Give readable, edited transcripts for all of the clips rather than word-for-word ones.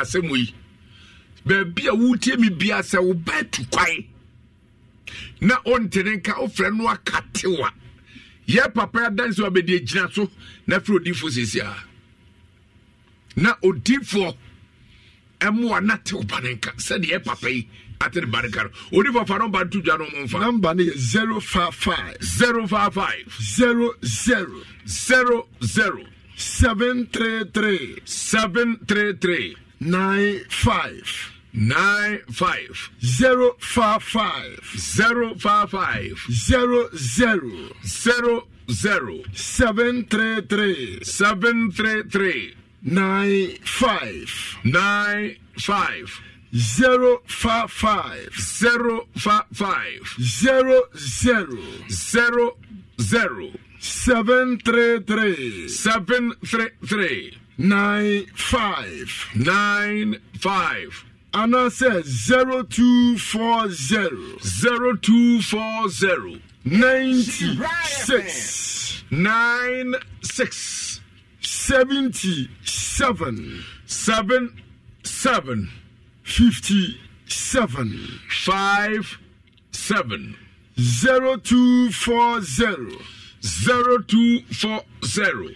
asemui bebia wutie mi bia se wo ba tu kwai na ontenenka ofre no akatewa ye papa dance wa be de gina so na fro difo sesia na odifo emu anate obanenka se de papa yi atere barikaro odifo faron ba tu dwa no mfa number ne 0550 Anna says 0240 96 77 57 0240 96 77 57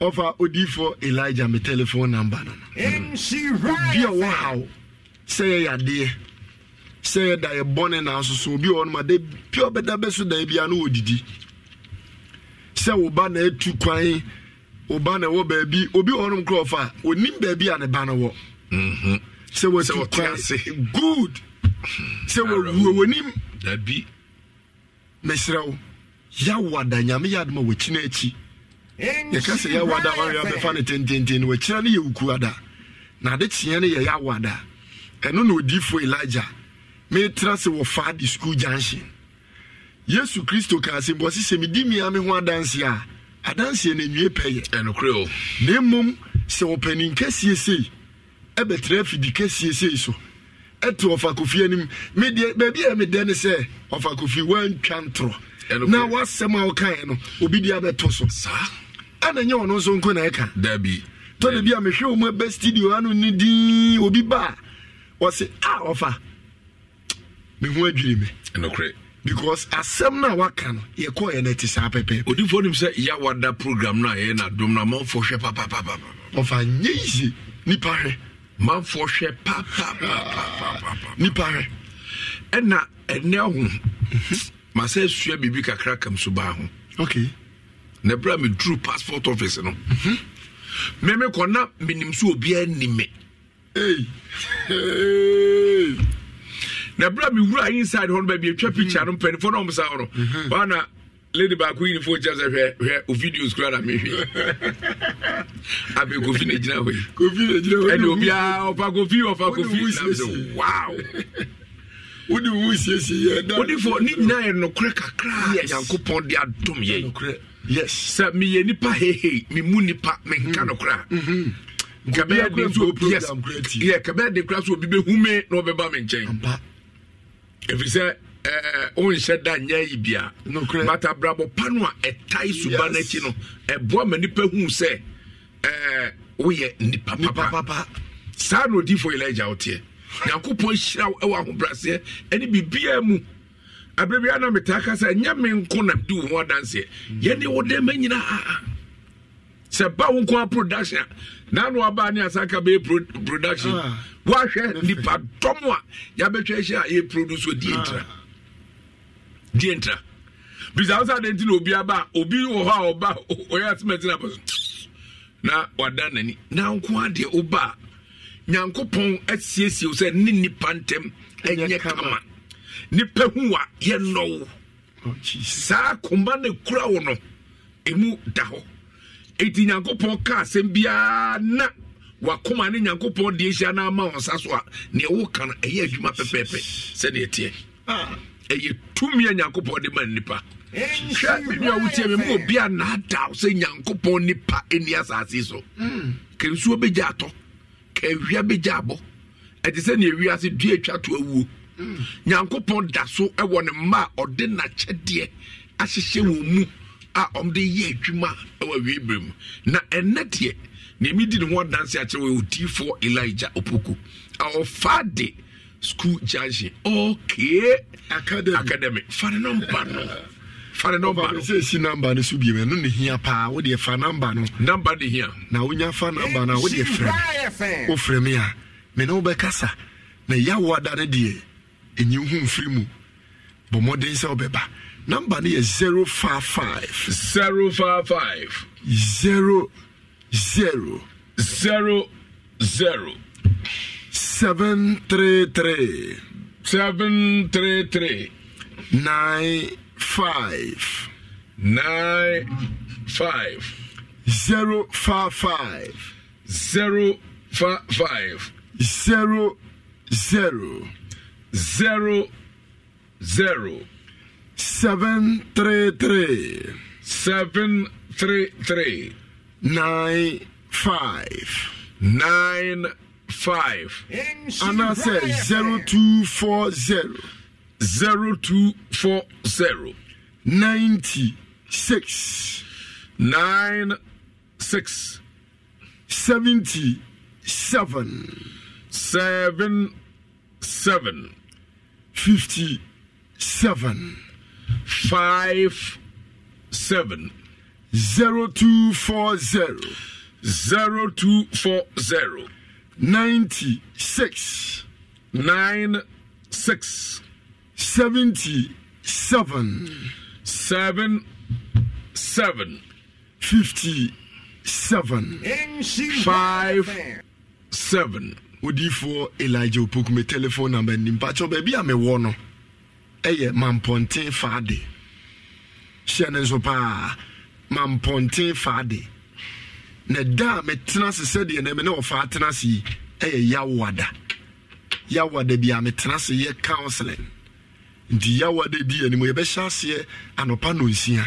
Offer OD for Elijah my telephone number. Be a wow. Say a day. Say that you're born and also so be on my day. Pure better best day be an ODD. Say Obana to cry. Obana wo baby. Obi on Crawford. We need baby and a banner war. So what's our class? Good. So we name that be Mesrao Yawada Yamiadmo with Chinechi. The Casa Yawada or Yabafan Tintin with Chani Ukuada. Now that's Yanni Yawada. And no deep for Elijah. May trust our father school junction. Yes, Christo Cassim was his semidimiami one dance ya. A dance in a new pay and a crow. Name mum, so opening case you see. Ebe trefi di kesi se so eto ofakofie nim me de ba bia me de ne se ofakofie wan twantro na wasem a okan no obi dia beto so sa ananya ono so nko na eka da bi to de bia me hwe o ma best studio anu ni di obi ba o se a ofa me hu adwiri me enokre because asem na waka no ye ko ye na ti sa pepe odi fonim se ya wada program na ye na dom na mo fo hwe papa ofa nyizi ni pare man for share papa ni pare ena enehu ma say sua bibi kakra kam so ba ho okay na bra me drew passport office no me me kona minim so obi ani me eh na bra me wura inside hon ba bi twa picture no penfo no msa ho ba na lady back we in for just where videos crowd am here abi go fi nejina we go fi nejina we and obia opa go fi wow what do we say that what for need nine no kre kakra yankopon dia dom ye yes sir me ye nipa hehe me mu nipa me nka no kra kabia de so program creative yeah kabia de kra so bibe hume no be ba me nchen if you say on said that Ibia, no credit, but a bravo panwa, a tie subanetino, a woman nipper who say, we papa, San would for Elijah out here. Now, Copo Shroud, our Brassia, and it be BM. A Bibiana Metakas and Yamin Conam do one dance here. Yenny would them in a Sabawunqua production. Nano Abania Sakabe production. Wash Nipa Tomwa Yabetresha, ye produce with the intra. Dientra. Because I didn't know Biaba, Obi or how about where's Metinabas. Now, what done any? Now, Quadi Oba Nankopon at CSU said Nini Pantem and Yakama Nipahua, ye know. Sa Combane Crowno Emu Daho. 18 Yankopon Cas and Biana Wakoma and Yankopon de Shana Mount Saswa near Wokan, a year you map a paper, said it. Ah. Eye tumi nyankopon de manipa hwa me wo tie me mo bia na da o se nyankopon nipa eni asase so kensuo beja ato kehwia beja abo It is any we as a dear child to a woo. Yankopon Dasso, I want a ma or dinner chedier as she will move on the year Juma or Webrim. Now, and not yet. Name didn't want dance at your tea for Elijah Opoku. Our father school judge. Okay, academic. Fan number. Say number is subimeno ni hia pa wo de fan number no. Number de hia. Na wo nya fan number na wo de frem. Wo frem ya. Me no be kasa. Na ya wo da de de. Enyi hu mfiri mu. Bo modern say obeba. Number ni is 055 and I say 0240 96 77 57 57 0240 96 77 57 57. Odifo Elijah Opoku me telephone number nimpacho baby ame wono. Eye mamponte fade. Shenen so pa mamponte fade. Ne da me tenase sede ne me ne ofa tenase eye yawada. Yawada bi ame tenase ye counseling. Ndi yawada di ene mo ye be hase anopa no nsia.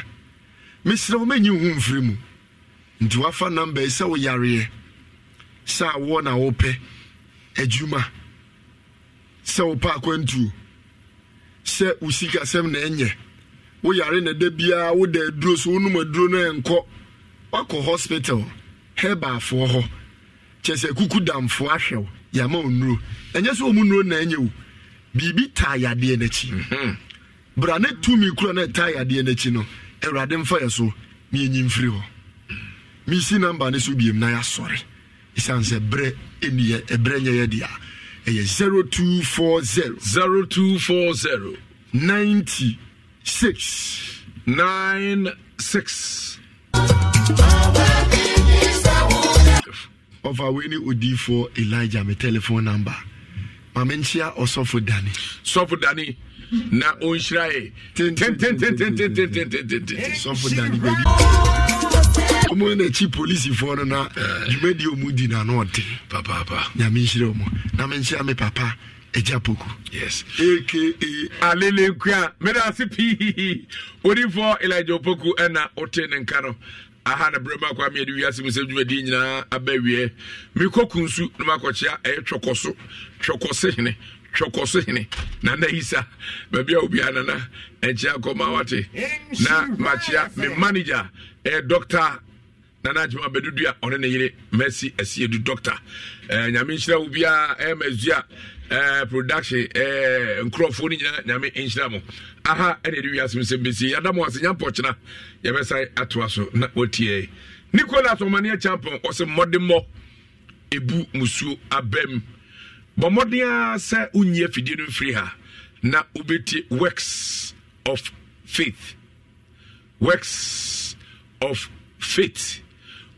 Mesre o menyi hu mfiri mu. Ndi wafa number ise o yare. Sa wona ope ejuma se opa kwantu se usika sem na enye wo yare na da bia wo da duro so wonu maduro na enko wako hospital heba afo ho chese kukudamfo ahwew ya ma onuro enye so omunuro na enye wo bibi tayade na chi bra na tumi kura na tayade na chi no ewrade mfa yeso mi enyi mfiri ho mi si number ne so biem na ya sori isanse bre eniye ebrenye ye dia eye 0240 96 over winnie udi for Elijah me telephone number mamenchia osofodani sofodani na onshrae ten sofodani baby Omo chi police for na jumedi omudi na no de papa nya minhire omo na minhire me papa Eja Opoku yes aka alelenkwa me da sipi ori for Elijah Opoku na otene nka no aha na brema kwa me de wiase mu se jumedi nyina abawie me kokunsu no makochia e chokoso hene na na hisa babia obi anana Eja koma wate na machia me manager doctor Nana Juma Bedudua on any yere Mercy Asie du doctor. Nyaminshira ubia Mezia production microphone nyame inshiramo. Aha ene du yasem sembesi. Adamo ase nyampochna yebesai atoaso na otie. Nicolas Omania champion ose modemo ebu musuo abem. Bomodia se unye fidie no free ha na ubeti works of faith. Works of faith.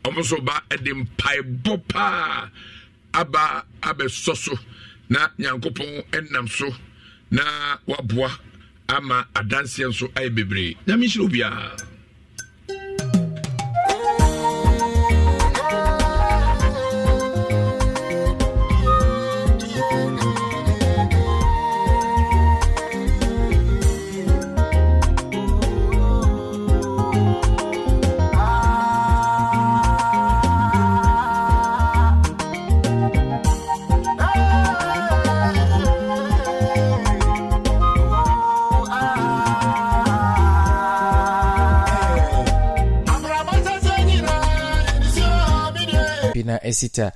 Omoso ba edim pai bopa aba abesoso na nyankopon ennam so na waboa ama adanse nso ay bebre na mishiro bia etc.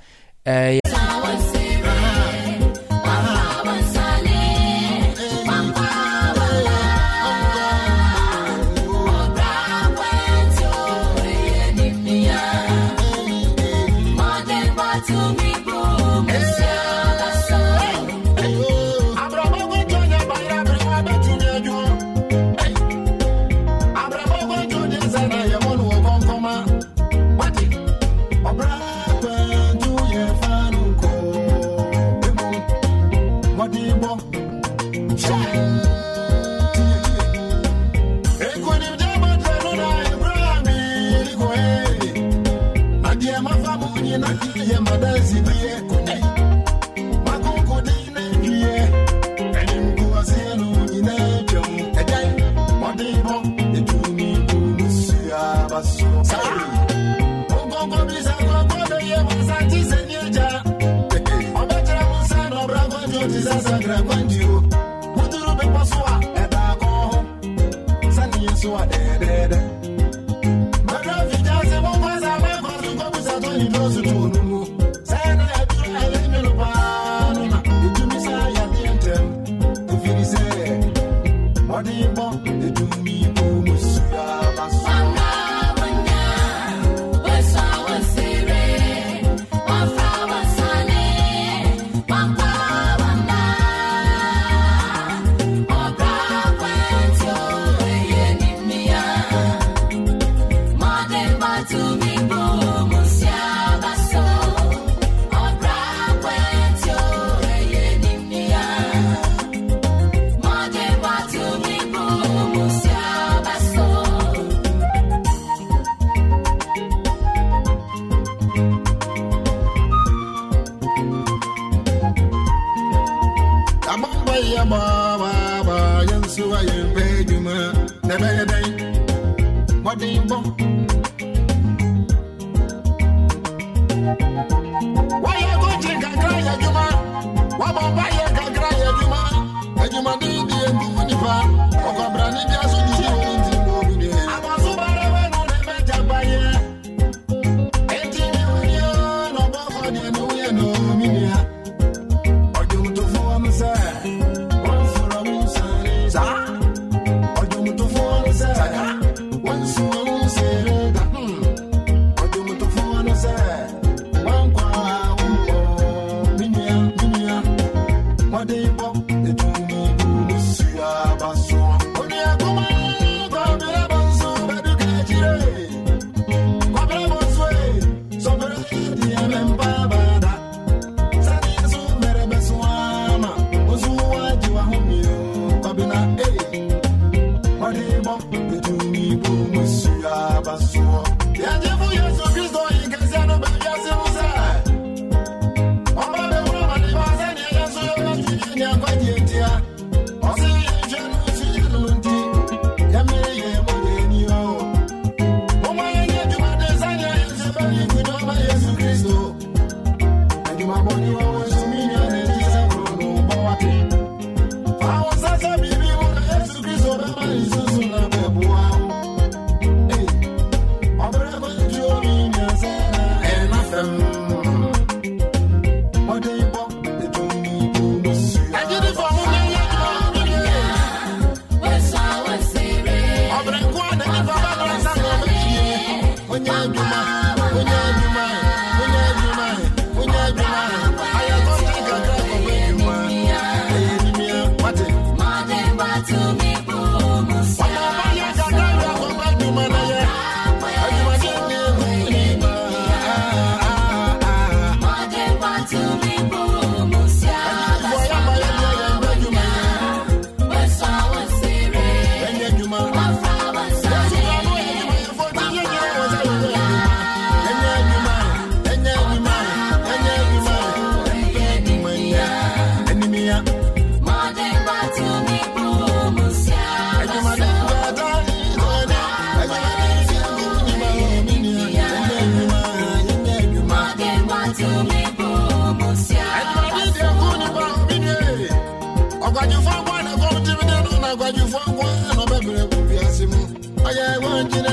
I want you to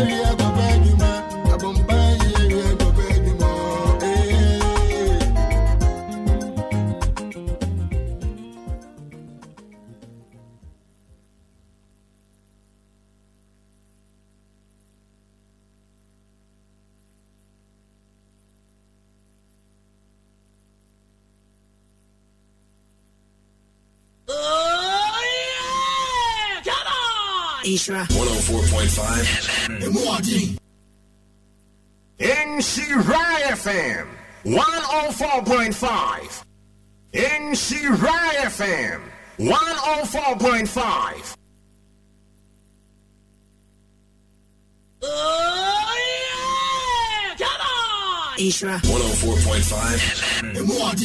be a good baby, man. Ishra 104.5 MOD NCRI FM 104.5 NCRI FM 104.5 Oh yeah! Come on! Ishra 104.5 MOD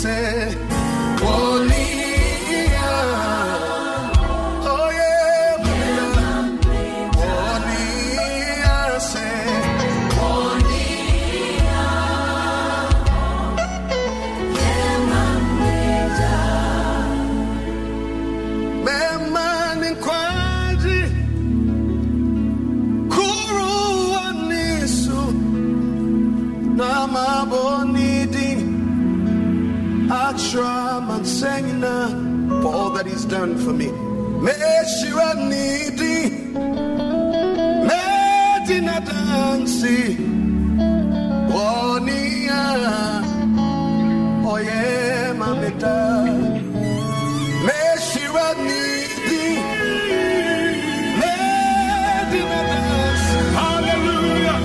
से बोलिया, ओ ये भैया बोलिया से बोलिया, ये मांगने जा मैं मन kwaji kuruanisu nama bonidin atra mansegna for all that he's done for me. Meshiranidi medina dansi bonia oye mamita. Meshiranidi medina dansi. Hallelujah.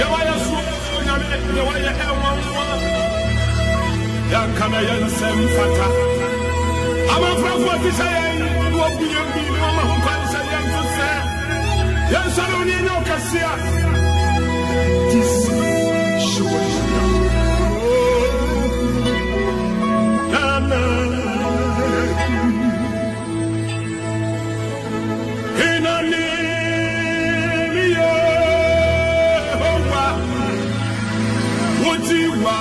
Yawaya suwo nyame yawaya ewa Yan kana yan sem fata ama frafu atisayen wo bunyam bi mama ho kansa yan tsa yan saloni no kasia this show nana hinali miyo howa wotiwa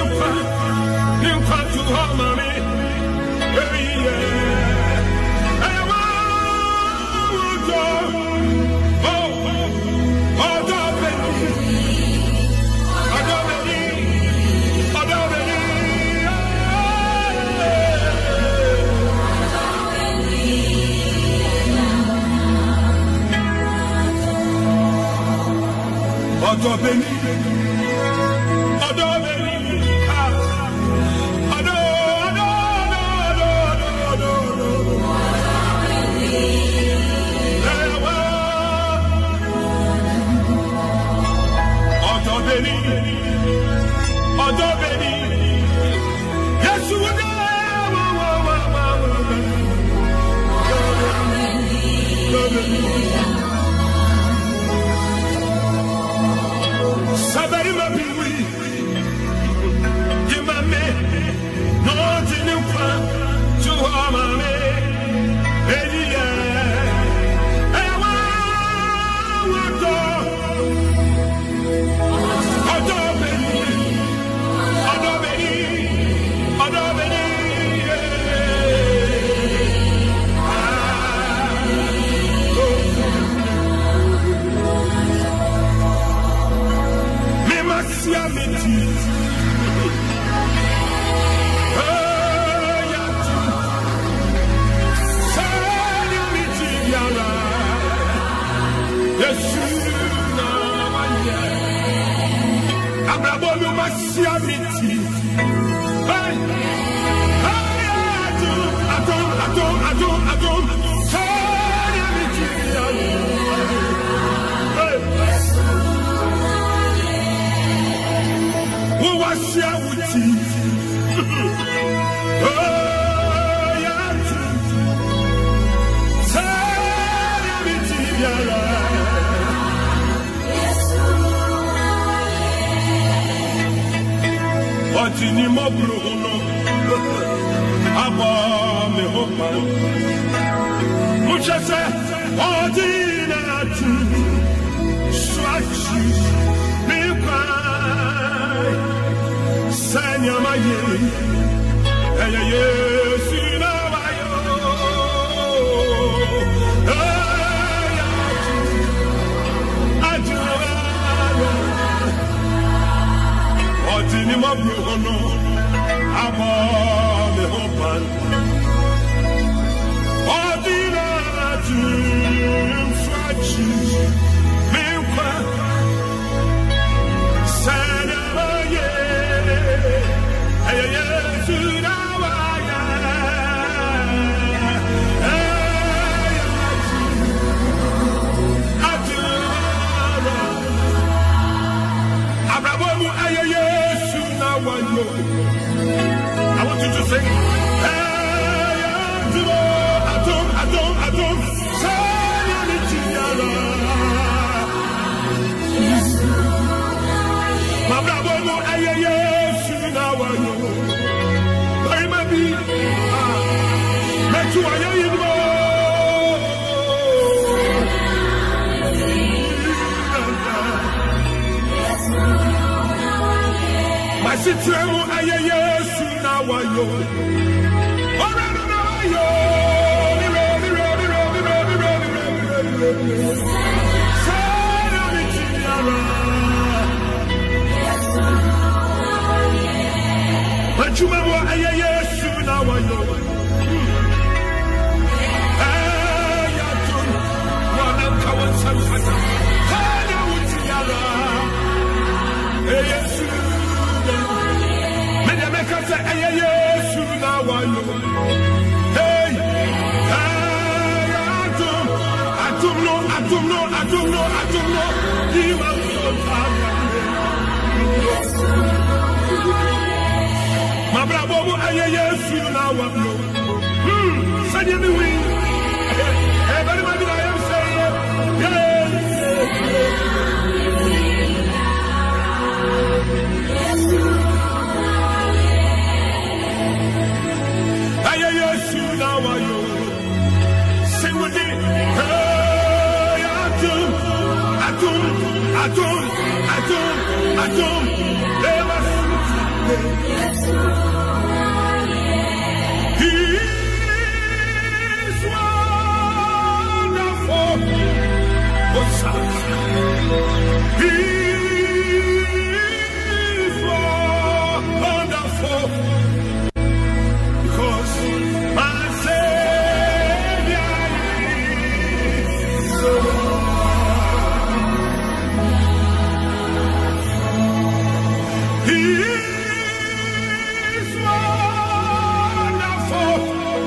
I don't.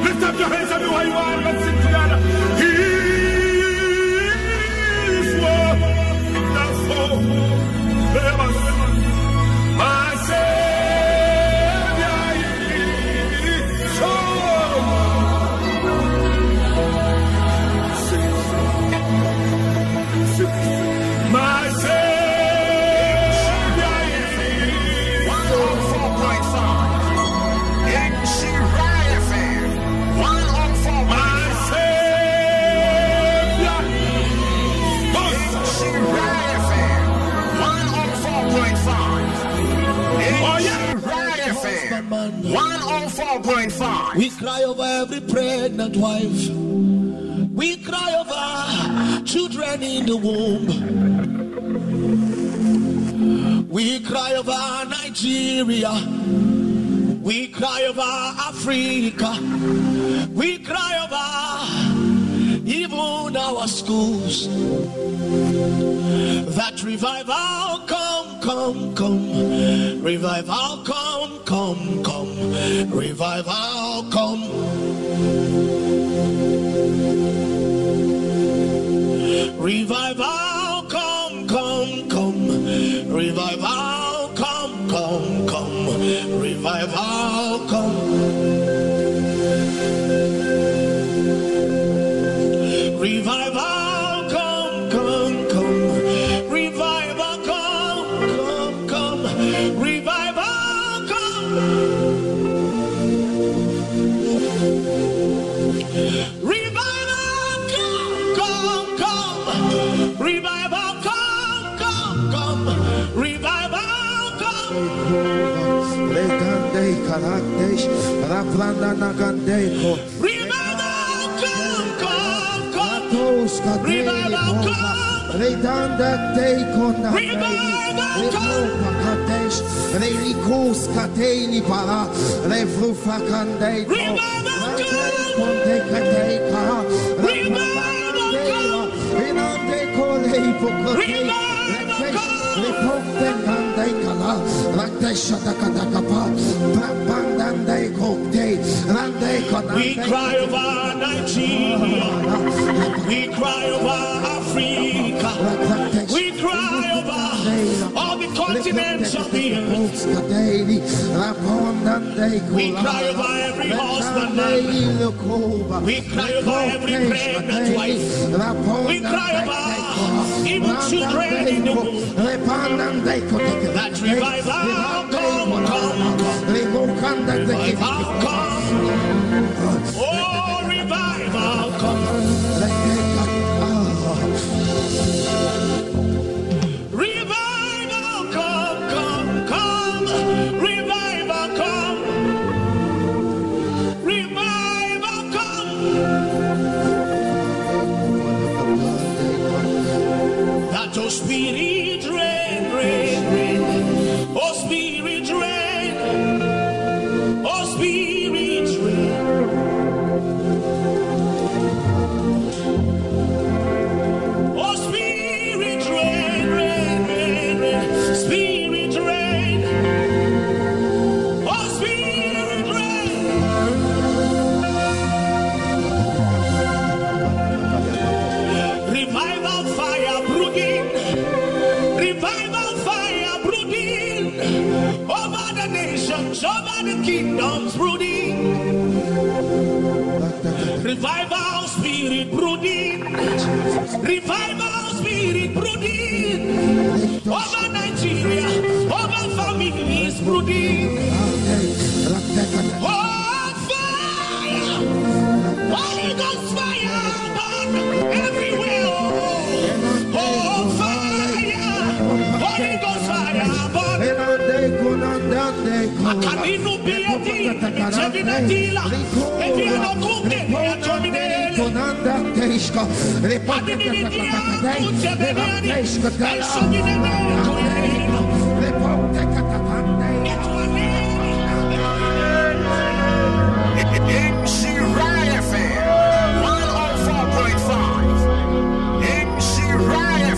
Lift up your hands, everywhere you are, let's sing together. He is wonderful, my Savior is so wonderful. My Savior is so wonderful. Man. 104.5. We cry over every pregnant wife. We cry over children in the womb. We cry over Nigeria. We cry over Africa. We cry over even our schools. That revival come. Revival come. Revival come. Revival come. Revival come. Revival come. Revival. Revival, come. Revival, come. Legande, Karadesh, Raplanda, Nagandeko. Revival, come. Revival, come. Redanda, Dekona. Revival, come. Relikos, Kateli, Para, Revlufa, Kandeko. Revival, we cry over Nigeria. We cry over Africa. We cry over all the continents of the earth. We cry over every husband. We cry over every pregnant wife. We cry over even children in the womb. That revival come. Revival come. Oh, revival come. Revival come. Revival come. That your spirit reign. Oh spirit reign. Oh spirit reign. Oh spirit reign. Spirit reign. Over the kingdoms brooding, revival spirit brooding, revival spirit brooding, over Nigeria, over families brooding. Oh fire, Holy Ghost fire, burn everywhere. Oh fire, Holy Ghost fire, burn. MC Riot FM 104.5.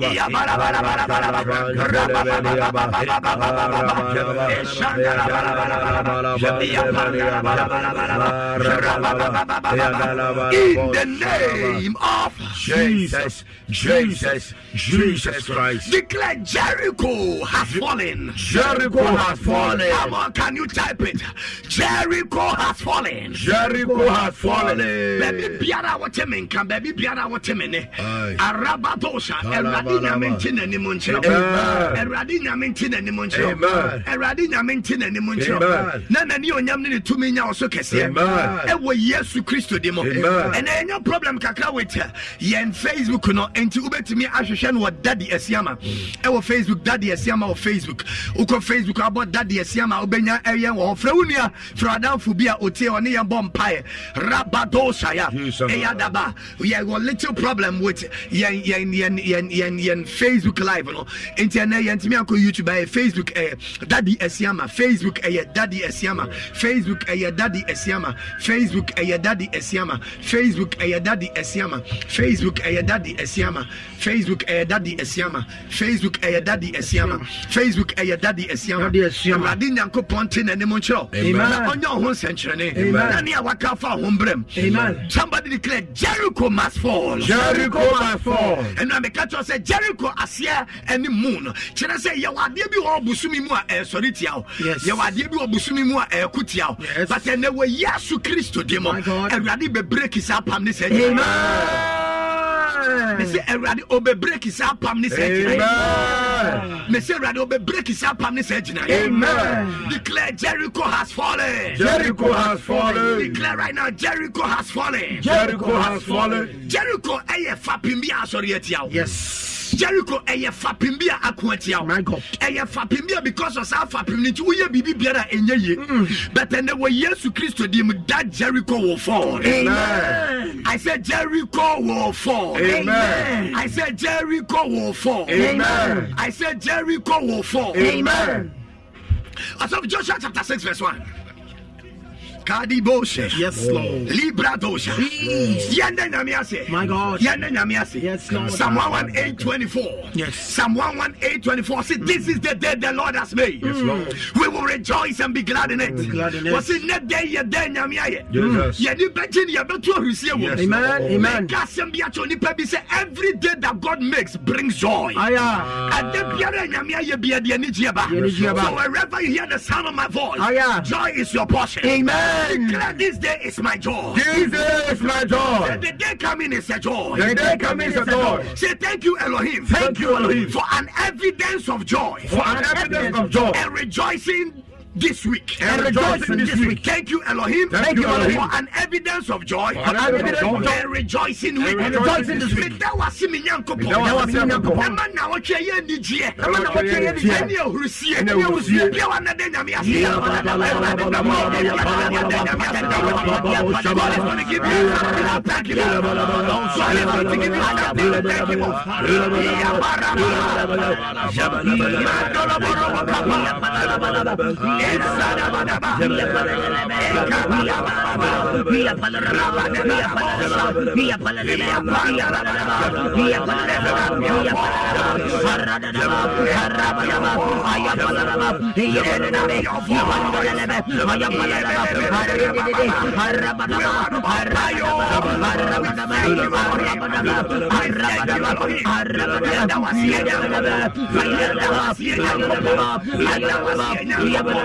the name of Jesus, Jesus, Jesus Christ. Declare Jericho has fallen. Jericho has fallen. Come on, can you type it? Jericho has fallen. Jericho has fallen. Baby Biara Watemin can baby Biara Watemine. Arabadosha and Radina Mentin and Nimuncho. Radina Mentin and Nimuncho. Radina Mentin and Nimuncho. Nana Yamini to me now so Kessia. And we yes to Christo Demo. And then no problem Kakra with her. Yen Facebook no and to Ube to me Ashishan what Daddy Esiama. Our Facebook Daddy Esiama or Facebook. Uko Facebook about Daddy Esiama Obenya Arian or Fraunia Fradan Fubia Ote or Nia Bompire. Rabadosaya Eyadaba. We have a little problem with yen Facebook live no internet yen timi akọ YouTube Facebook Daddy Esiama Facebook Daddy Esiama Facebook Daddy Esiama Facebook Daddy Esiama Facebook Daddy Esiama Facebook Daddy Esiama Facebook Daddy Esiama Facebook Daddy Esiama Facebook Daddy Esiama radin yanko ponte na nemoncho na onye ohun sentrene na ni awaka fa hombrem. Somebody declared Jericho must fall. Jericho must fall. And when the catcher said Jericho as here any moon, China say you are debi or busumi mua solitiao. Yes. You are debi or busumi mua kutiao. But then there were Yesu Christo demo. And ready be break his up and say Amen. Me say ready obe break his up and say Amen. Me say ready obe break his up and say Amen. Declare Jericho has fallen. Jericho has fallen. Declare right now Jericho has fallen. Jericho has fallen. Jericho aye fapimbia sorietia. Yes. Jericho aye fapimbia akwantia. My God. Aye fapimbia because of our fapimni uye bibi biara enye. But then the way Jesus Christ told him that Jericho will fall. Amen. I said Jericho will fall. Amen. I said Jericho will fall. Amen. I said Jericho will fall. Amen. As of Joshua chapter 6 verse 1. Kadiboshe. Yes, Lord. Libra dosha. Yende Namiase. My God. Yende Namiase. Yes, Lord. Psalm 118:24. Yes. Psalm 118:24. See, this is the day the Lord has made. Yes, Lord. We will rejoice and be glad in it. Glad in it. Was it not day ye day Namiaye? Yes. Yeni betchin ye betu husiye. Amen. Amen. Kasem biacho ni pebi say every day that God makes brings joy. Aya. And then biara Namiaye biade ni jieba. So wherever you hear the sound of my voice, joy is your portion. Amen. Declare this day is my joy. This day is my joy. Say, the day coming is a joy. The day coming is a joy. Say thank you Elohim. Thank you Elohim for an evidence of joy. For an evidence of joy and rejoicing. This week, and rejoicing this week. Thank you, Elohim. Thank you, Elohim, for an evidence of joy. And rejoicing week. And rejoicing this week. That was Siminyanko. That was Siminyanko. And man, now okay, you need you. And man, okay, you need you. And you receive. And you receive. You are not the enemy. You are not the enemy. God is going to give you. Thank you. God is going to give you. Thank you. Thank you.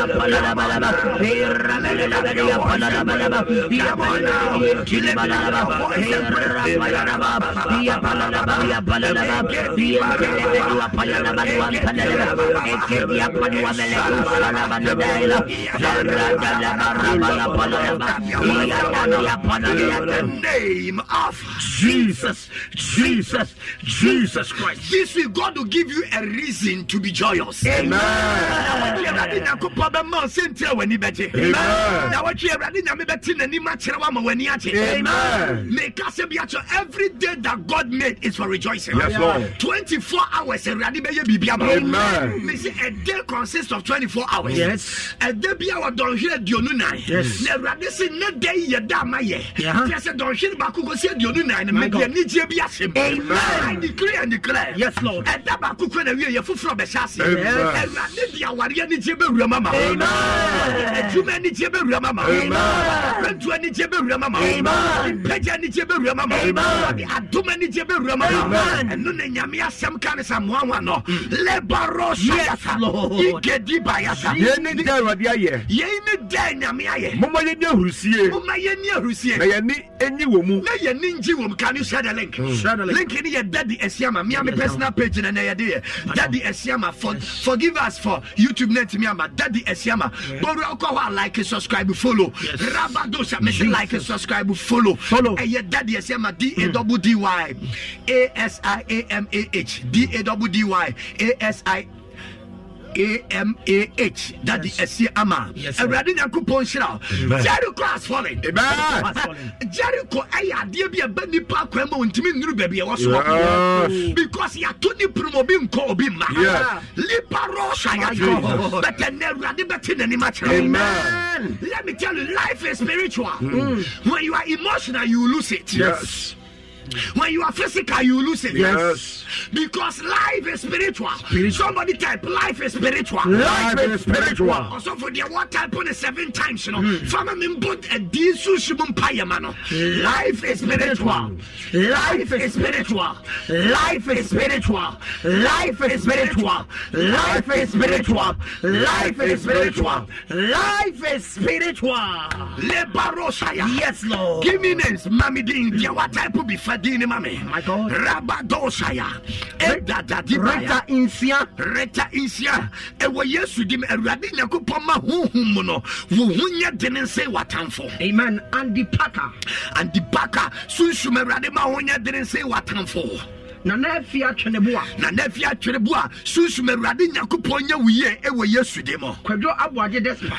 In the name of Jesus Christ. This is God to give you a reason to be joyous. Amen. Every day that God made is for rejoicing. Yes, Lord. 24 hours. Amen. A day consists of 24 hours. Yes. A day be our don't hear Dionuna. Yes. I declare and declare. Yes, Lord. Forgive us for YouTube net me ama daddy esiama. But like and subscribe follow. Rabado like and subscribe follow. Follow. And your daddy esiama DADDY ASIAMAH that is Esiama. And Radina Kupon Shroud. Jericho has fallen. Jericho, I be a Benny Park Remo and Timmy Ruby was walking because he had 20 promobim Kobima. Liparosha, but I never had better any match. Amen. Let me tell you, life is spiritual. When you are emotional, you lose it. Yes. When you are physical, you lose it. Yes. Because life is spiritual. Somebody type, life is spiritual. Life is spiritual. Also for the one type on the 7 times, you know. Life is spiritual. Life is spiritual. Life is spiritual. Life is spiritual. Life is spiritual. Life is spiritual. Life is spiritual. Yes, Lord. Give me names. Mommy didn't get what type will be fed. My God. Rabadosaya. Reta Insia. Reta Insia. Ewa Yesu dim Radina Kupoma Humuno. Wuhunya didn't say what I'm for. Amen. Andy Packer. Sunsuma Radima Hunya didn't say what I'm for. Nanefia Chenebua, Susume Radina Cuponia, we were yesterday. Quadro Abuaje Desma.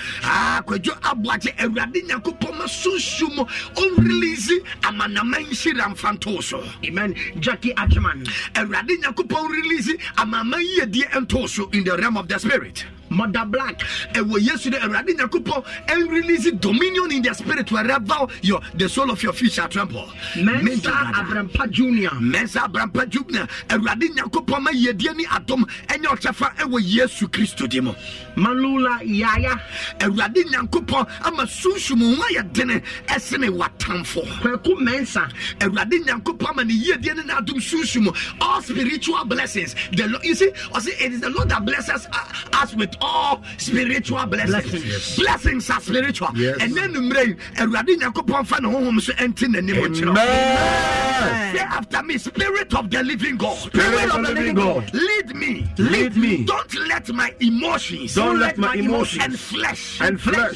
Quadro Abuaje, a Radina Cupoma Susumo, unreleased Amanamenshi Ramfantoso. Amen. Jackie Acheman, a Radina Cupon released Amamaya de Antoso in the realm of the spirit. Mother Black, and we yesterday a Radina Cupo and release dominion in the spirit wherever your the soul of your feet shall tremble. Mensa Abrampa Junior, a Radina Cupo, my Yediani Atom, and your Chafa, and we Yesu Christo Demo. Malula Yaya, a Radina Cupo, I'm a Sushumu, my dinner, Essene Watamfo, Mensa, a Radina Cupo, and Yedian Atom Sushumu, all spiritual blessings. The Lord, you see, it is the Lord that blesses us with all spiritual blessings. Yes. Blessings are spiritual. Yes. And then you bring a Radina Kupon fan home to enter the name of Jesus. Say after me, Spirit of the Living God. Spirit of the Living God. Lead me. Don't let my emotions. And flesh.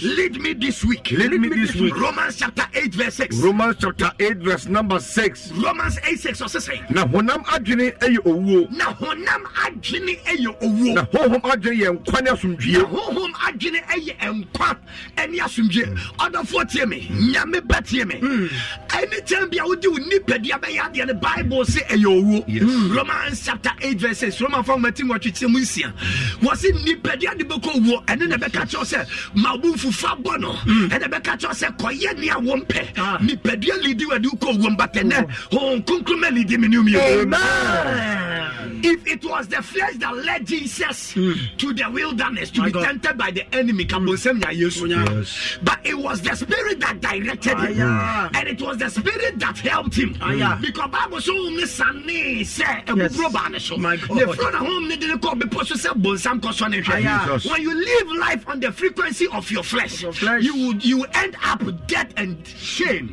Lead me this week. Lead me this week. Romans chapter 8 verse 6. Romans 8 verse 6. What's it saying? Na honam adwene eye owo. Na honam adwene eye Home Agene and Quack and Yasumje. Other 40 me, Yame Batiame. Anytime I would do Nippediabaya and the Bible say a Romans chapter 8 verses, Roman from Matin what it's a museum. Was it Nippedia de Boko and then the Becacho said Mabufu Fabono and the Becacho said Koyania Wompe, Nippedia Lidu and Duco Wombatene, Home Conclumelli Diminuum. If it was the flesh that led Jesus to the wilderness to be tempted by the enemy, yes. But it was the spirit that directed him, and it was the spirit that helped him. Because Bible says, when you live life on the frequency of your flesh, you end up with death and shame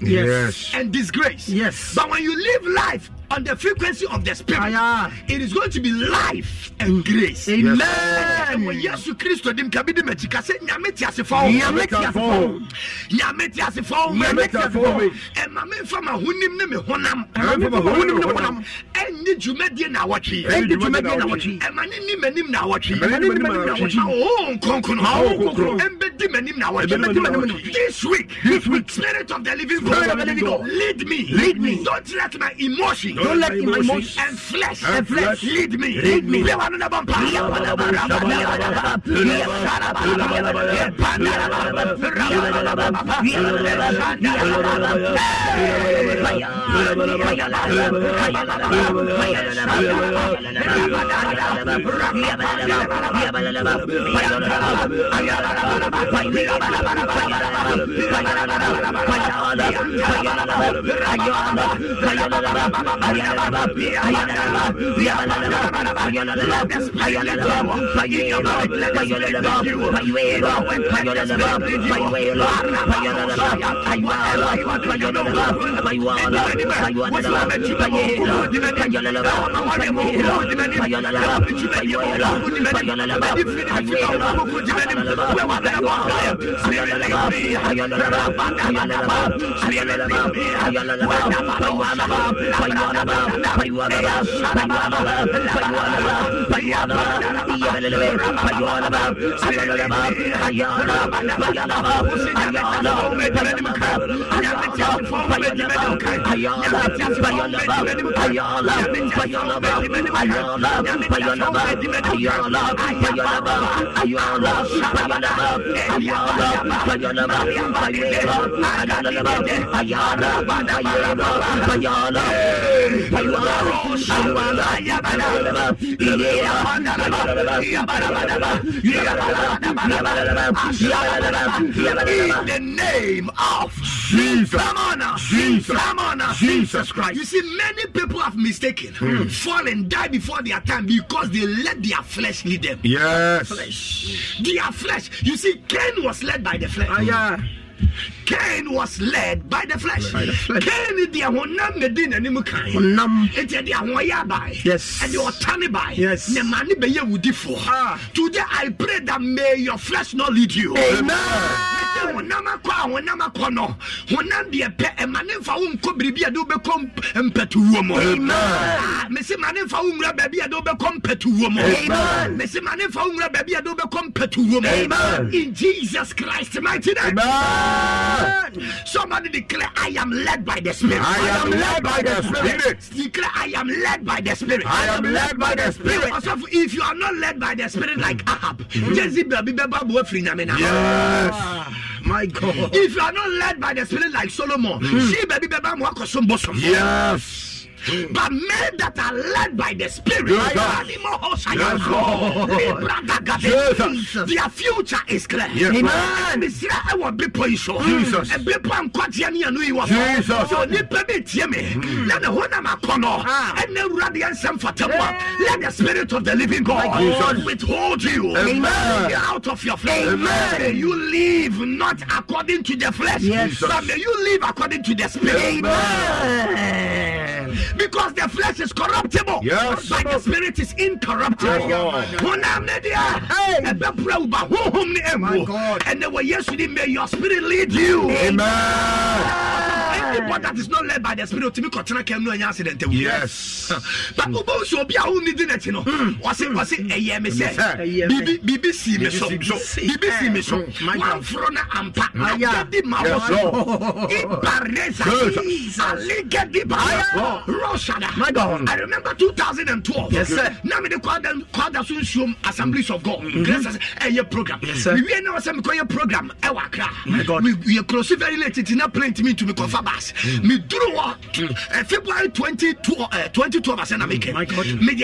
and disgrace. Yes. But when you live life on the frequency of the spirit, it is going to be life and grace. Amen. This week, Spirit of the Living God, lead me. Don't let my emotions and flesh lead me. In the name of Jesus Christ. You see, many people have mistaken, fall and die before their time because they let their flesh lead them. Yes. Their flesh. You see, Cain was led by the flesh. Cain was led by the flesh. Cain is the honam medin animukai. Honam. It's the honoyabai. Yes. And the otanibai. Yes. Ne mani beye udifo. Today I pray that may your flesh not lead you. Amen. Amen. In Jesus Christ's mighty name. Somebody declare, I am led by the Spirit. I am led by the Spirit. Declare, I am led by the Spirit. I am led by the Spirit. Also, if you are not led by the Spirit like Ahab, yes. My God. If you are not led by the Spirit like Solomon, yes. But men that are led by the Spirit, their future is clear. Amen. Let the Spirit of the Living God withhold you out of your flesh. Amen. May you live not according to the flesh, but may you live according to the Spirit. Amen. Because the flesh is corruptible, but the spirit is incorruptible. And the way yesterday, may your spirit lead you. Amen. Anybody that is not led by the spirit, yes. But also be who need it, you know. Was it BBC me so. One front ampa. I remember 2012. Yes, sir. Now me the Quadasum Assemblies of God. Yes, a program. Yes, sir. We are now some program. We are close very late. It's not plenty me to be confirmed. years. Me February 2012 as an American. My God. Me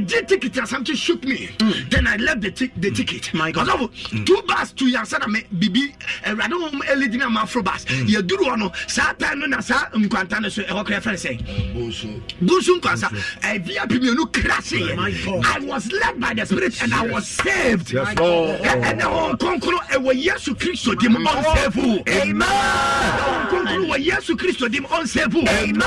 did ticket and something shoot me. Then I left the ticket. My God. Two bus 2 years and I BB. I don't know leading a mafro bus. You do one. Sa time no sa mkwantane so e reference. Busu kwasa. I VIP me no crash. I was led by the Spirit and I was saved. And the whole conclude I was Jesus Christ to them on several. Amen. Conclude I Jesus Christ to them on several. Amen.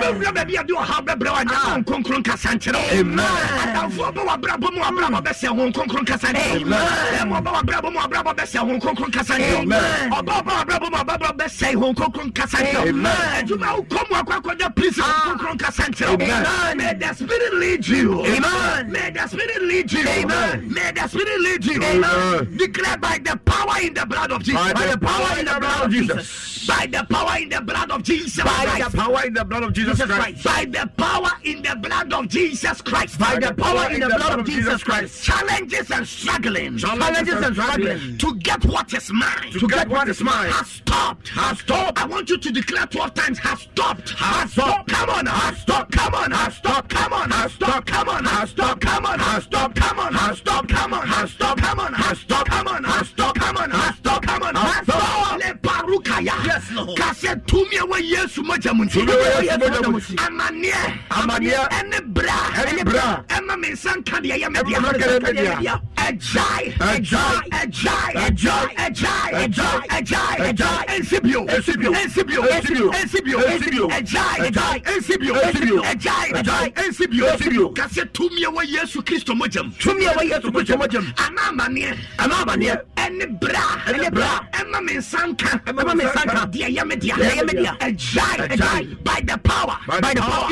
Don't be do have bro and don't conclude Cassandra. Amen. And for brabo be say won conclude Cassandra. Amen. Mo brabo be say won conclude Cassandra. Amen. Obaba brabo be say won conclude Cassandra. Amen. You now come akwakoda please conclude Cassandra. Amen. May the Spirit lead you. Amen. May the Spirit lead you. Amen. May the Spirit lead you. Amen. Declared by the power in the blood of Jesus. By the power in the blood of Jesus. By the power in the blood of Jesus. By the power in the blood of Jesus Christ. By the power in the blood of Jesus Christ. By the power in the blood of Jesus Christ. Challenges and struggling. Challenges and struggling. To get what is mine. To get what is mine. Has stopped. Has stopped. I want you to declare 12 times. Has stopped. Has stopped. Come on. Has stopped. Come on. Has stopped. Come on. Has stopped. Come on. Has stopped. Come on. Has stopped. Come on. Has stopped. Come on. Has stopped. Come on. Has stopped. Come on. Has stopped. Come on. Has stopped. Come on. Has stopped. Le parukaya. Yes, Lord. Kase tumia we Yesu majamunti. Amania. Amania. Ene bra. Emma mensan kadia ya media. Ejai. Ensibio. Ejai. Kase tumia we Yesu Kristo majam. Tumia we Yesu Kristo majam. Ana mania. Ene bra. Emma mensan kan. Dia ya media. Ejai. By the power.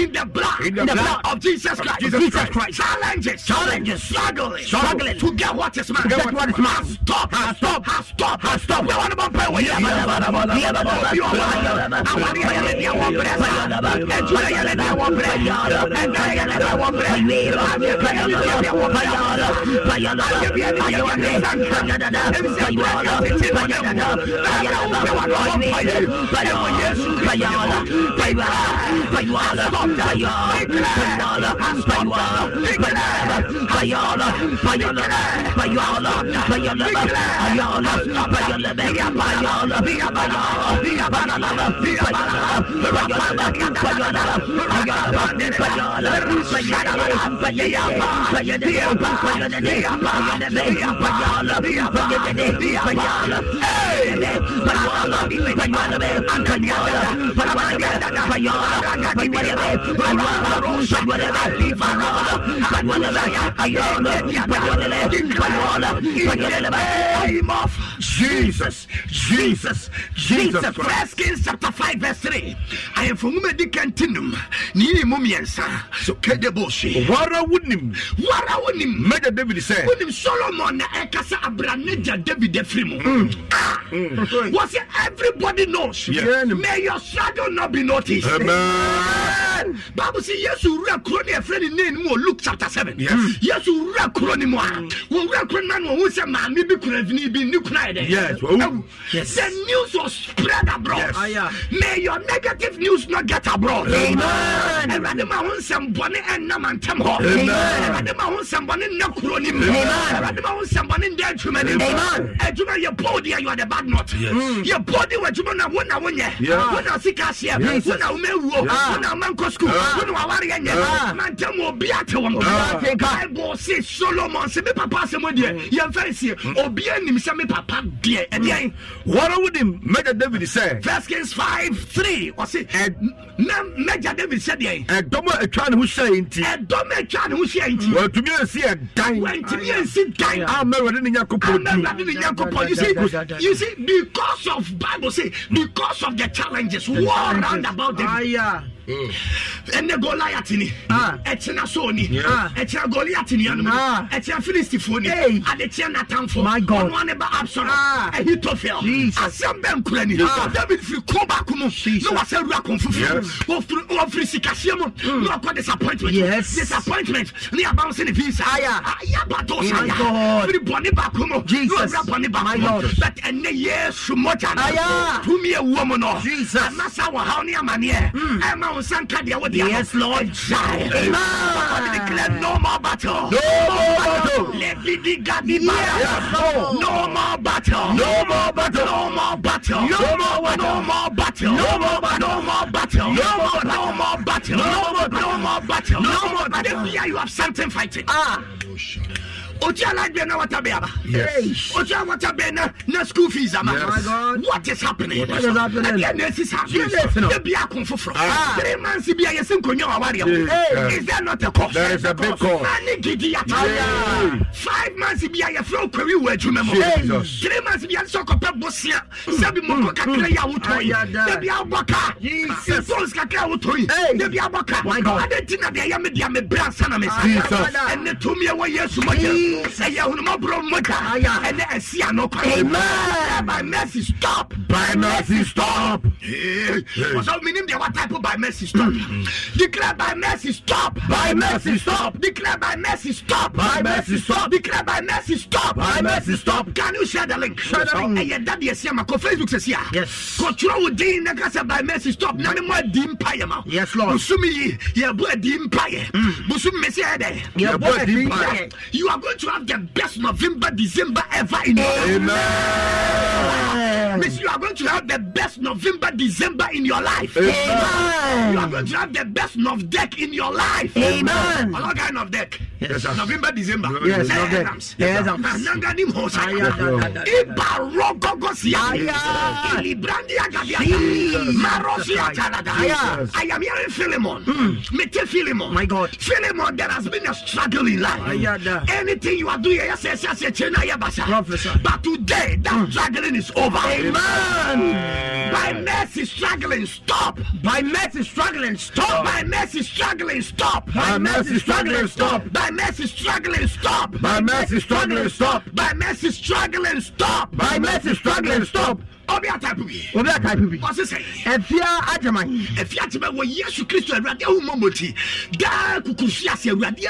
In the blood. Of Jesus Christ. Challenges. Struggling. To get what is mine. Stop. We want to pay. Jesus Christ. 1 Kings chapter 5 verse 3. I am from Medicantinum. Nini mumiensa. So kedeboshi. Wara wunim. Made David say. Wunim Solomon na ekasa abraneja David Efrimu. Was it everybody knows? Yes. May your shadow not be noticed. Amen. Bible says Yesu ura kroni efreni nenu mo Luke chapter 7. Yes. Yesu ura kroni mo. Wo ura kroni man wo se maami bi krevni bi ni kunai de. Yes. Yes. The news was spread abroad. Yes. May your negative news not get abroad. Amen. You are the bad knot. Your body was Bible says Solomon said, Papa, would him Major David say 1 Kings 5:3 or say Major David said a dumb chan who say well to me and see a dying you see because of Bible say because of the challenges war around about them. and the Goliathini, Etina Sony, Etia Goliathinian, Etia Philistifoni, and the Tiana Tamfo, my God, one about Absalom, a Hitofel, Assembem Pleni, David Fucobacumo, no Assembra Confucius, or Frisicaciamo, no disappointment, yes, disappointment, near bouncing the peace, Aya Batos, my God, Bonibacumo, Jesus, my God, but and the years to Motana, to me a woman of Jesus, Massawa, Hania Mania, Emma. Yes, Lord. Declare no more battle. No more battle. No more battle. No more battle. No more battle. No more battle. No more battle. No more battle. No more battle. No more battle. You have something fighting. Oja like be na wata be aba. Yes. Oja wata be na school fees ama. Yes. What is happening? What is happening? And this is happening. The bia konfofro. 3 months bia yes nkonyo awari. Is there not a cost? There is a big cost. Ani gidi ataya. 5 months bia yes from kwewi wadwuma mo. 3 months bia so kopɛ bosia. Sabi mo ko kakra ya wotoyi. The bia boka. Jesus. Fons kakra wotoyi. The bia boka. Adetina bia ya me dia me bra sana me. And ne to me we Yesu mo. Say you no bro mother and I see no amen by mercy stop by mercy stop so meaning there what type of by mercy stop declare by mercy stop by mercy stop declare by mercy stop by mercy stop declare by mercy stop by mercy stop. Can you share the link? Share the link. Hey daddy see am Facebook say here yes control dey na case by mercy stop na me mo di empire ma yes Lord busumi your boy di empire busumi me say dey your boy di empire you are to have the best November, December ever in your life. Amen. Miss, you are going to have the best November, December in your life. Amen. You are going to have the best Nov deck in your life. Amen. All kind of deck. Yes. November, December. Yes. Yes. Yes. I am here in Philemon. Philemon. My God. Philemon, there has been a struggle in life. Anything you are doing, but today that struggling is over. Amen. By mercy struggling, stop. By mercy struggling, stop. By mercy struggling, stop. By mercy struggling, stop. By mercy struggling, stop. By mercy struggling, stop. By mercy struggling, stop. By mercy struggling, stop. Obia type we. Obia type we. What say? Efia ajaman. Efia tebe wo Yesu Kristo Awurade ahu momoti. Da kukufi ase Awurade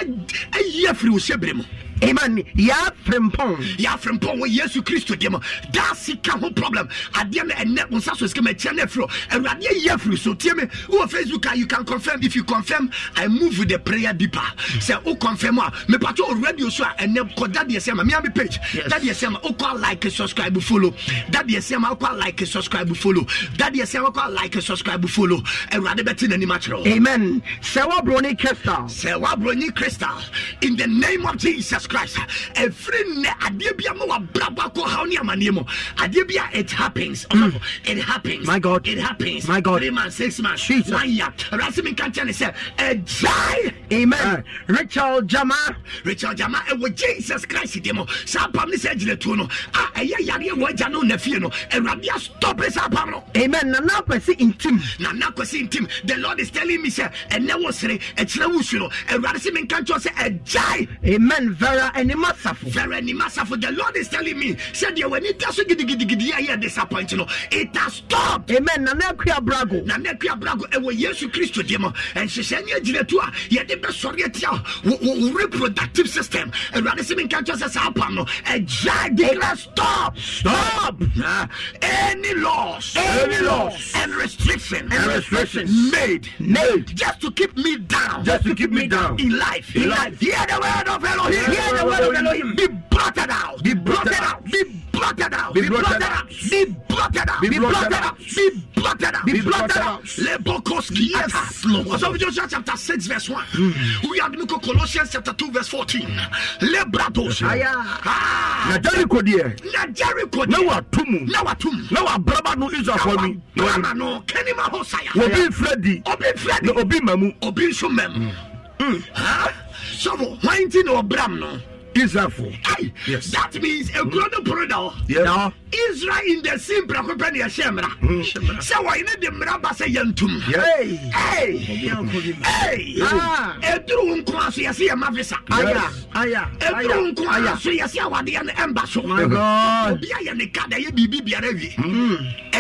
ayi afiri wo shebrem. Amen. Ya frempon we Yesu Kristo dem. Da sika ho problem. Ade na ene unsa so skema chene afro. Awurade ayi afiri so tie me. Wo Facebook you can confirm if you confirm I move with the prayer deeper. Say o confirm a me pato radio so a ene koda de sema me am page. That de sema o call like subscribe follow. That de sema like and subscribe follow. Daddy say like and subscribe follow. And rather better than natural. Amen. Sewa Brony Crystal. Sewa Brony Crystal. In the name of Jesus Christ. Every adebia mo wabraba ko how near manemo. Adebia it happens. It happens. My God. It happens. My God. 3 months, 6 months, 1 year. Rasim Kanchani say a giant. Amen. Richard Jama. And with Jesus Christ demo. Sapam say Giletuno. Ah yari wajano nefino. Stop this apparel. Amen. Nana kwasi intim. The Lord is telling me, sir, and never say a chilawushiro, and Rasimin can't just say a jai. Amen. Vera animasafu. The Lord is telling me, said you when it doesn't get disappointed. It has stopped. Amen. Nana Kia Brago, and we Yesu Christo demo, and she said, yeah, the best reproductive system, and Rasimin can't just say a jai. Declare stop. Any loss and restriction made just to keep me down. In life. Hear the word of Elohim. Be blotted out. Lebokoski. Yes. So Joshua chapter 6 verse 1. We have look at Colossians chapter 2 verse 14. Lebrados. Na Jericho. Now atumu. Now abraba no Israel for me. No. Kenny Mahosaya. Obi Freddy. Obi Mamu. Obi Shumem. So why didn't Obram no? Israel for. Yes. That means a global product. Yeah. Israel in the same company as Shemra. So why need the Mraba say Yantum? Hey, a true Unquasi, I see a Mavisa. A true Unquasi, I see a Wadian Embassy. My God, Yanikada, Bibi, a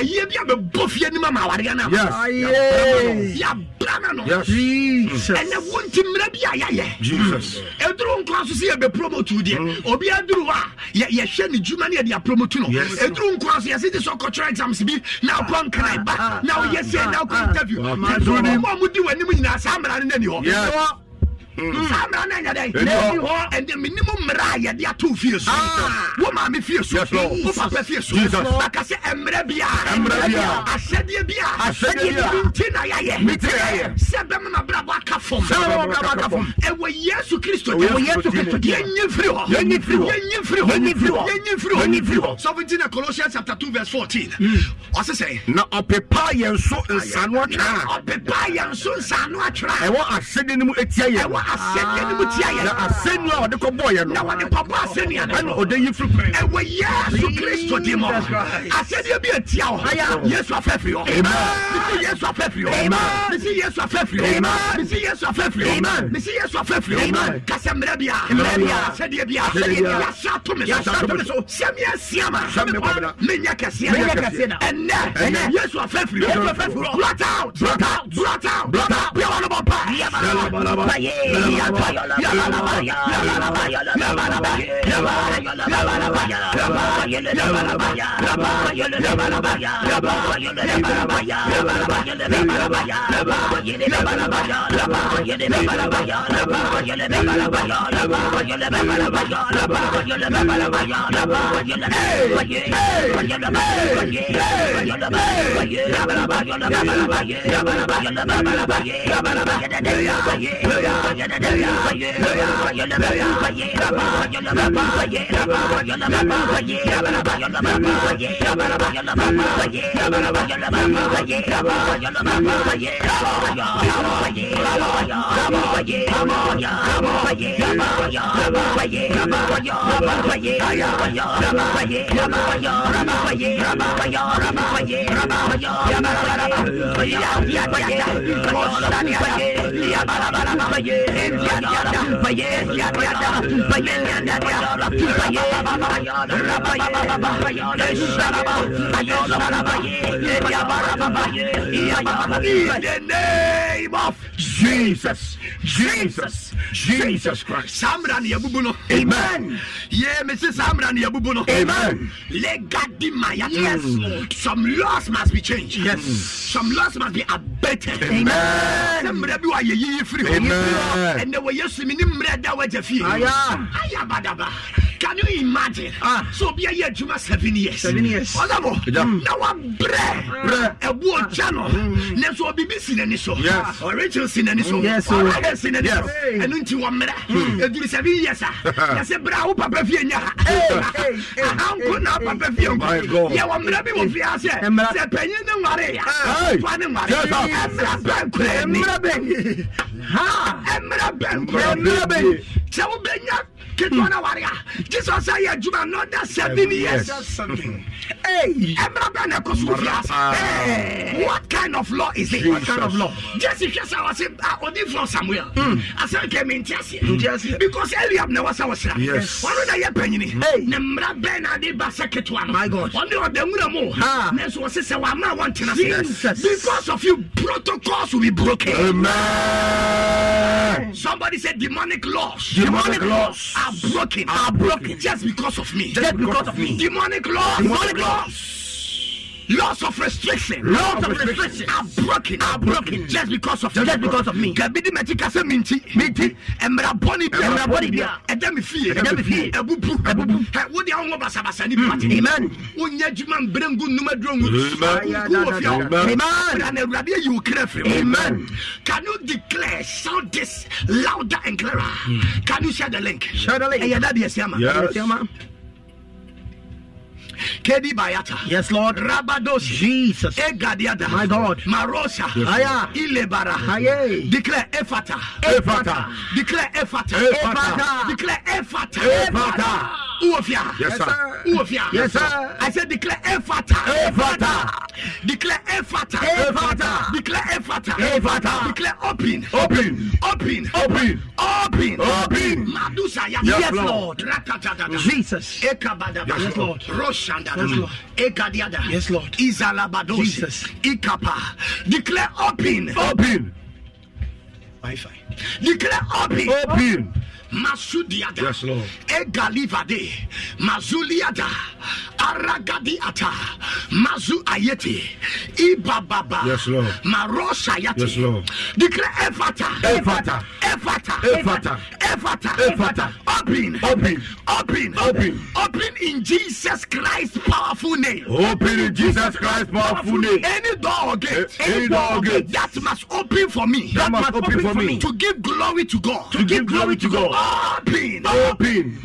Yabia, Buffy, Mama, Ariana. Yes, Yabrano, yes, and the one Tim Rabia, Jesus. A true Unquasi, a promo to the Obia Drua, Yashani, Jumania, the Promotuno. A true Unquasi, I see the Socotra exams be now one cry back. Now, yes, now come interview. Mom would do any winner, Samra and then you. And the minimum Raya, they are 2 years. Woman, if you so, Papa, if you so, like I said, Emrebia, I said, I said, I said, Sabama Bravaca from Sabama, and we yes to Christo, we yes to Christo, you free, so we did a Colossians chapter 2, verse 14. What's it say? No, a pepper and so in San Watra, a pepper and so in San Watra, and what I said in the Ascend the cowboy and now the Papassanian and the Euphrates. And we yes to Christo Demon. I said, you be a Tiao. Yes, of Fefrio. Yes, of Fefrio. Yes, of Fefrio. Yes, of Fefrio. Yes, of Fefrio. Casamrebia, Media, Sedia, Satomis, Samia Siama, Minya Cassiana, and yes, of Fefrio. Brought out. We are about Papa. In the name of Jesus Christ. Samrani Abubuno. Amen. Yeah, Mrs. Samrani Abubuno. Amen. Legati Maya. Yes. Some laws must be changed. Yes. Some laws must be abated. Amen. And the way you see me, Mreda Wajafi. Ayabadaba. Can you imagine? So be a year to 7 years. 7 years. Now I'm a war channel. Let's all be missing any so. Yes. Original sin any so. Yes. And until 1 minute, it will 7 years. I said, Bravo, Papa Vienna. I'm going up, Papa Vienna. Yeah, I'm ready with the answer. And I said, Penny Maria. Jesus, I had another 7 years. Hey, what kind of law is it? What kind of law? Just if you say, I was in somewhere. I said, came in Chelsea because Eliab never saw us. Yes, why would I have been in? Hey, Nemra Ben, I did Basaket one. My God, one of them more. That's what I said. I'm not wanting Jesus because of you, protocols will be broken. Amen. Somebody said, demonic laws are broken just because of me. Just because of me. Demonic laws. Laws of restriction. Laws of restriction are broken. Just because of me. Kabidi metika se minti. Emra boni bia. Edemi fie. Ebubu. Wodi anwo basabasa ni pati. Amen. Onya juma mbrengu numa drongu. Amen. And Ewurade you crave. Amen. Can you declare shout this louder and clearer? Can you share the link? Share the link. Eyada de siama. Yes. Kedi Bayata. Yes, Lord. Rabados. Jesus. Egadiada. My God. Marosa. Aya. Ilebara. Aye. Declare Ephata. Ephata. Declare Ephata. Ephata. Declare Ephata. Ephata. Uofia. Yes, sir. Uofia. Yes, sir. I said declare Ephata. Ephata. Declare Ephata. Ephata. Declare Ephata. Ephata. Declare open. Open. Open. Open. Open. Open. Madusa. Yes, Lord. Rakata. Jesus. Ekabada. Yes, Lord. Roshanda. Yes, Lord. Ekadiada. Yes, Lord. Izalabados. Jesus. Ikapa. Declare open. Open. Wi-Fi. Declare open. Open. Masudiada. Yes, Lord. Egalivade. Mazuliada. Aragadiata. Mazu Ayeti. Ibababa. Yes, Lord. Marosayati. Yes, Lord. Declare Ephata. Ephata. Ephata. Ephata. Ephata. Ephata. Open. Open. Open. Open. Open in Jesus Christ's powerful name. Open in Jesus Christ's powerful name. Any door or gate. Any door or gate. That must open for me. That must open for me. To give glory to God. To give glory to God. Open. Open.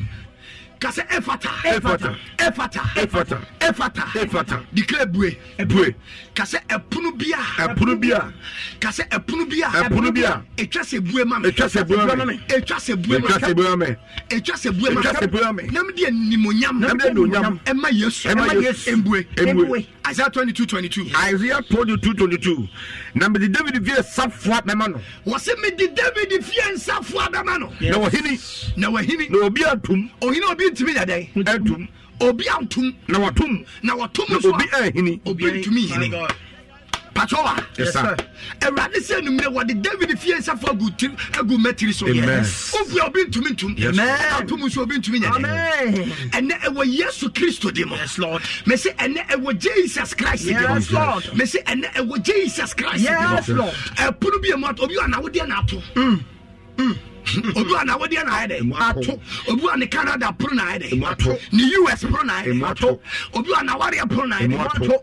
Ephata. Ephata. Ephata. Ephata. Ephata. Ephata. Declare bwe. Bwe. Kase epunubia. Epunubia. Kase epunubia. Epunubia. Etwase bwe mame. Etwase bwe mame. Etwase bwe mame. Etwase bwe mame. Etwase bwe mame. Etwase bwe mame. Namde nimonyam. Namde nimonyam. Emma Yesu. Emma Yesu. Embwe. Embwe. Isaiah 22:22. Isaiah 22:22. Namde David vie safwa memano. Wase me David vie safwa memano. Na wahini. Na wahini. Na obi atum. Ohini obi to me that day. Obi antum. Now what obi ehini. Obi to me hini. Patoa. Yes, sir. Erani say numbe what the David fear suffer good till a good material so. Yes. Obi obi to me tum. Amen. Antum so obi to me that day. Amen. And e wo Jesus Christ demo. Yes, Lord. Me say and e wo Jesus Christ demo. Yes, Lord. Me say and e wo Jesus Christ demo. Yes, Lord. E punu bi e mat obi ana wo dia na ato. Obuana wodi na hede ato obuana Canada pro na hede ato ni US pro na hede ato obuana warrior pro na hede ato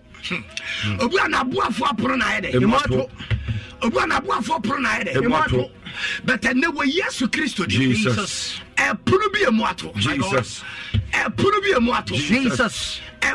obuana buafo pro na hede ato obuana buafo pro na hede ato but enewe Yesu Kristo Jesus e punu bi emu ato Jesus e punu bi emu ato Jesus e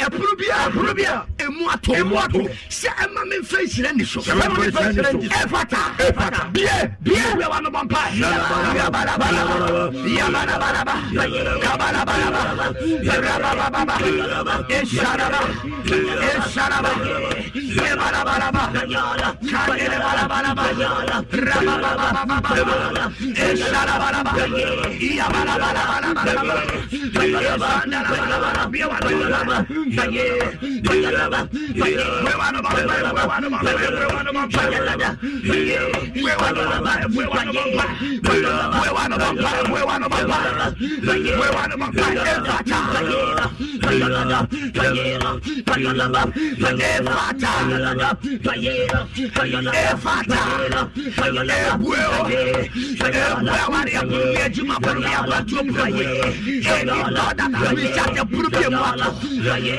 Epulubia, Emuato, Samamin face Rendisho, Ephata, Ephata, Beer, Wanabanpa, Yabaraba, We in the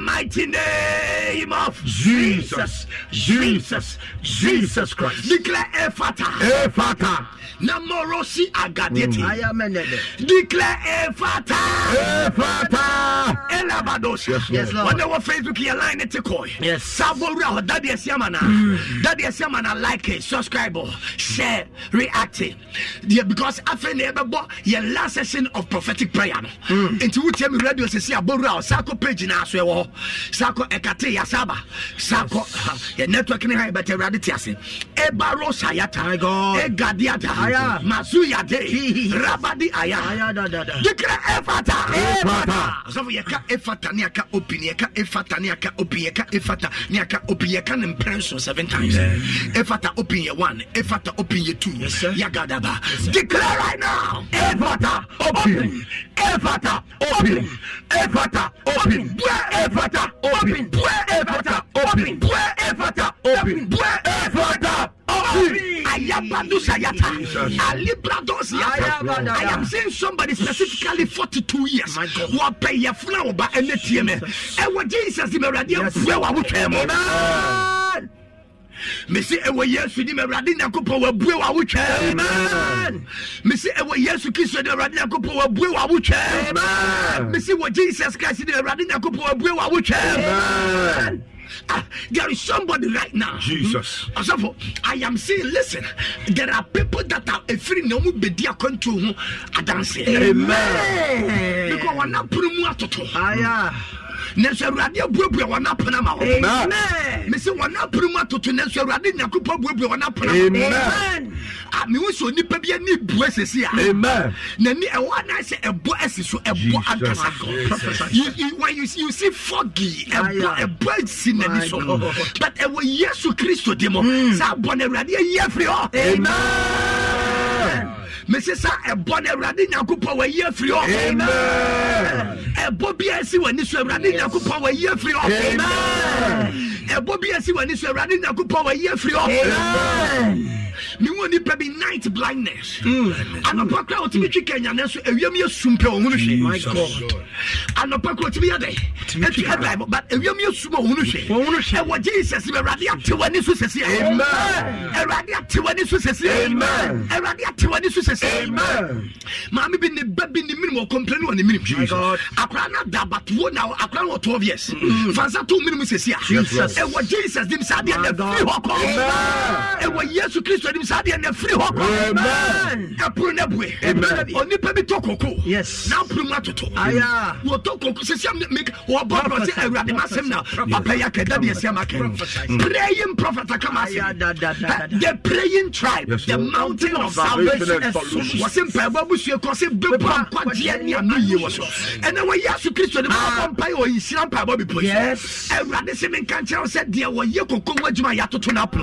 mighty name of Jesus. Jesus Christ. Declare Ephata. Ephata. Namorosi agadeti. Declare Ephata. Ephata. Elabados. Yes, Lord. When they were Facebook, you line it to koi. Yes. Saboria, Daddy Siamana. Daddy Siamana like it, subscribe, share, react it. Yeah, because after never bought your last session of prophetic prayer. Into which you radio say Aboria, Sako page in Aswewo, Sako Ekate Yasaba, Sako. Your network in high, but reality as it. Ebarosayata, Egadiata, Masuyade, Rabadi Aya, Declare Ephata, Ephata, fata niaka opinieka efata niaka opieka efata niaka opieka n'impression 7 times. Efata open ye 1, efata open ye 2. Yagadaba. Declare right now. Efata open. Efata open. Efata open. Efata open. Efata open. Efata open. Efata open. I am seeing somebody specifically 42 years who are paying your flower by an ATM. And what Jesus did, amen. Missy away yes with him a radina couple of blue out, amen. Missy away yes to kiss the radina couple of blue out, amen. Missy what Jesus Christ did a radina couple of blue out, amen. There is somebody right now. Jesus. I am saying, listen, there are people that are afraid no more be their control. Amen. Because we're not putting more to talk. Amen. Me we so ni pebia ni buese si amen na ni e wa na se ebo esi so ebo agasa professor you see foggy ebo si na ni so but e wo Jesus Christ demo sa bon erade ye free ho amen me se sa ebo na erade nyakopo we ye free ho amen ebo bia si wani so erade nyakopo we ye free ho amen ebo bia si wani so erade nyakopo we ye free ho amen. Me want to be night blindness. And a pack out to me chicken and so a yummy sumper on Unushi. My God. And a pack out to me a day. But a yummy sumper on Unushi. And what Jesus is a radiant to when this was a sea. Amen. A radiant to when this was a sea. Amen. A radiant to when this was a sea. Amen. Mammy been the baby in the minimum complaining on the minimum. Jesus. I plan not that, but 1 hour, I plan what 12 years. Fansa 2 minimum is here. Jesus. And what Jesus did, Sadia, the free hawk. Amen. And what Jesus Christ. Amen. Only baby talk. Yes. Now primatoto. Aya. We talk. Make. We praying prophet. The praying tribe. The mountain of salvation. Was in and our Jesus Christ. Yes. Said